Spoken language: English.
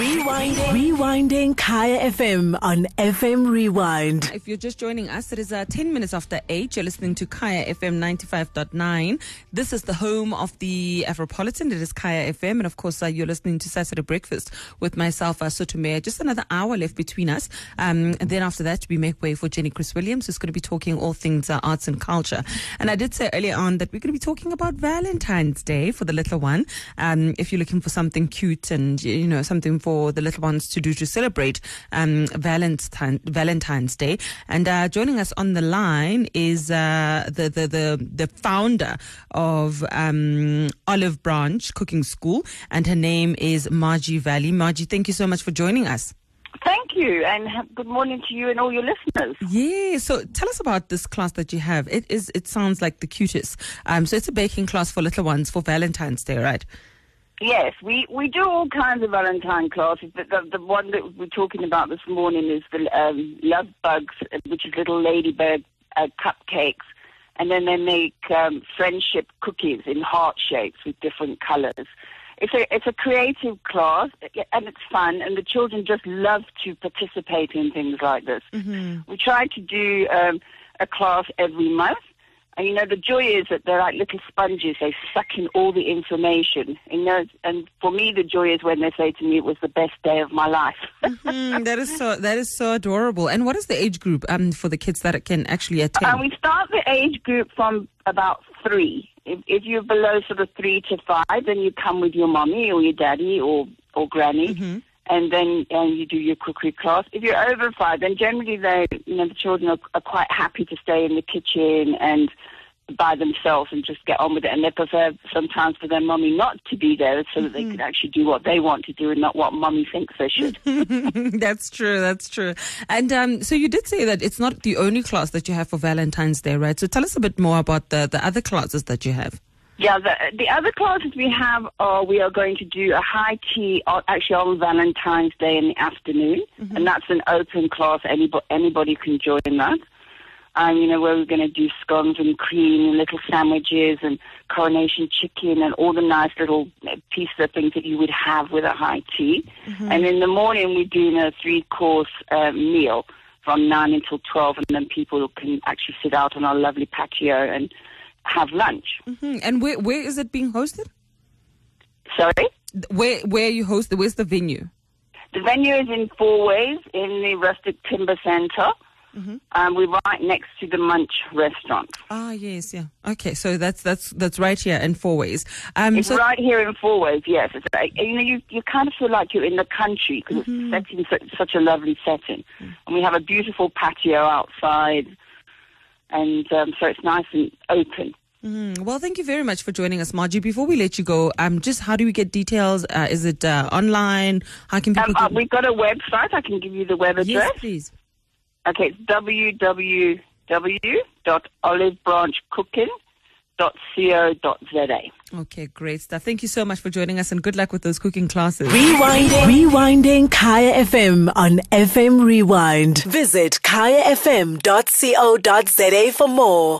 Rewinding Kaya FM on FM Rewind. If you're just joining us, it is 10 minutes after 8. You're listening to Kaya FM 95.9. This is the home of the Afropolitan. It is Kaya FM. And of course, you're listening to Saturday Breakfast with myself, Sotho. Just another hour left between us. And then after that, we make way for Jenny Chris Williams, who's going to be talking all things arts and culture. And I did say earlier on that we're going to be talking about Valentine's Day for the little one. If you're looking for something cute and, you know, something for the little ones to do to celebrate Valentine's Day. And joining us on the line is the founder of Olive Branch Cooking School, and her name is Margy Vally. Margy, thank you so much for joining us. Thank you, and good morning to you and all your listeners. Yeah, so tell us about this class that you have. It sounds like the cutest. So it's a baking class for little ones for Valentine's Day, right? Yes, we do all kinds of Valentine classes, but the one that we're talking about this morning is the love bugs, which is little ladybird cupcakes, and then they make friendship cookies in heart shapes with different colours. It's a creative class, and it's fun, and the children just love to participate in things like this. Mm-hmm. We try to do a class every month. And, you know, the joy is that they're like little sponges. They suck in all the information. You know, and for me, the joy is when they say to me, it was the best day of my life. Mm-hmm. That is so adorable. And what is the age group for the kids that can actually attend? We start the age group from about 3. If you're below sort of 3 to 5, then you come with your mommy or your daddy or granny. Mm-hmm. And then you do your cookery class. If you're over 5, then generally the children are quite happy to stay in the kitchen and by themselves and just get on with it. And they prefer sometimes for their mummy not to be there so that they can actually do what they want to do and not what mummy thinks they should. That's true. And so you did say that it's not the only class that you have for Valentine's Day, right? So tell us a bit more about the other classes that you have. Yeah, the other classes we have are we are going to do a high tea actually on Valentine's Day in the afternoon, mm-hmm. and that's an open class. Anybody can join that. You know, where we're going to do scones and cream and little sandwiches and coronation chicken and all the nice little pieces of things that you would have with a high tea. Mm-hmm. And in the morning we're doing a 3-course meal from 9 until 12, and then people can actually sit out on our lovely patio and have lunch. Mm-hmm. And where is it being hosted? Sorry? Where are you hosted? Where's the venue? The venue is in Fourways in the Rustic Timber Centre. Mm-hmm. We're right next to the Munch Restaurant. Ah, yes, yeah. Okay, so that's right here in Fourways. It's so right here in Fourways, yes. It's like, you know, you kind of feel like you're in the country because mm-hmm. it's set in such a lovely setting. Mm-hmm. And we have a beautiful patio outside. And so it's nice and open. Well, thank you very much for joining us, Margy. Before we let you go, just how do we get details? Is it online? How can people get... We've got a website. I can give you the web address. Yes, please. Okay, it's www.olivebranchcooking.co.za. Okay, great stuff. Thank you so much for joining us, and good luck with those cooking classes. Rewinding Kaya FM on FM Rewind. Visit kayafm.co.za for more.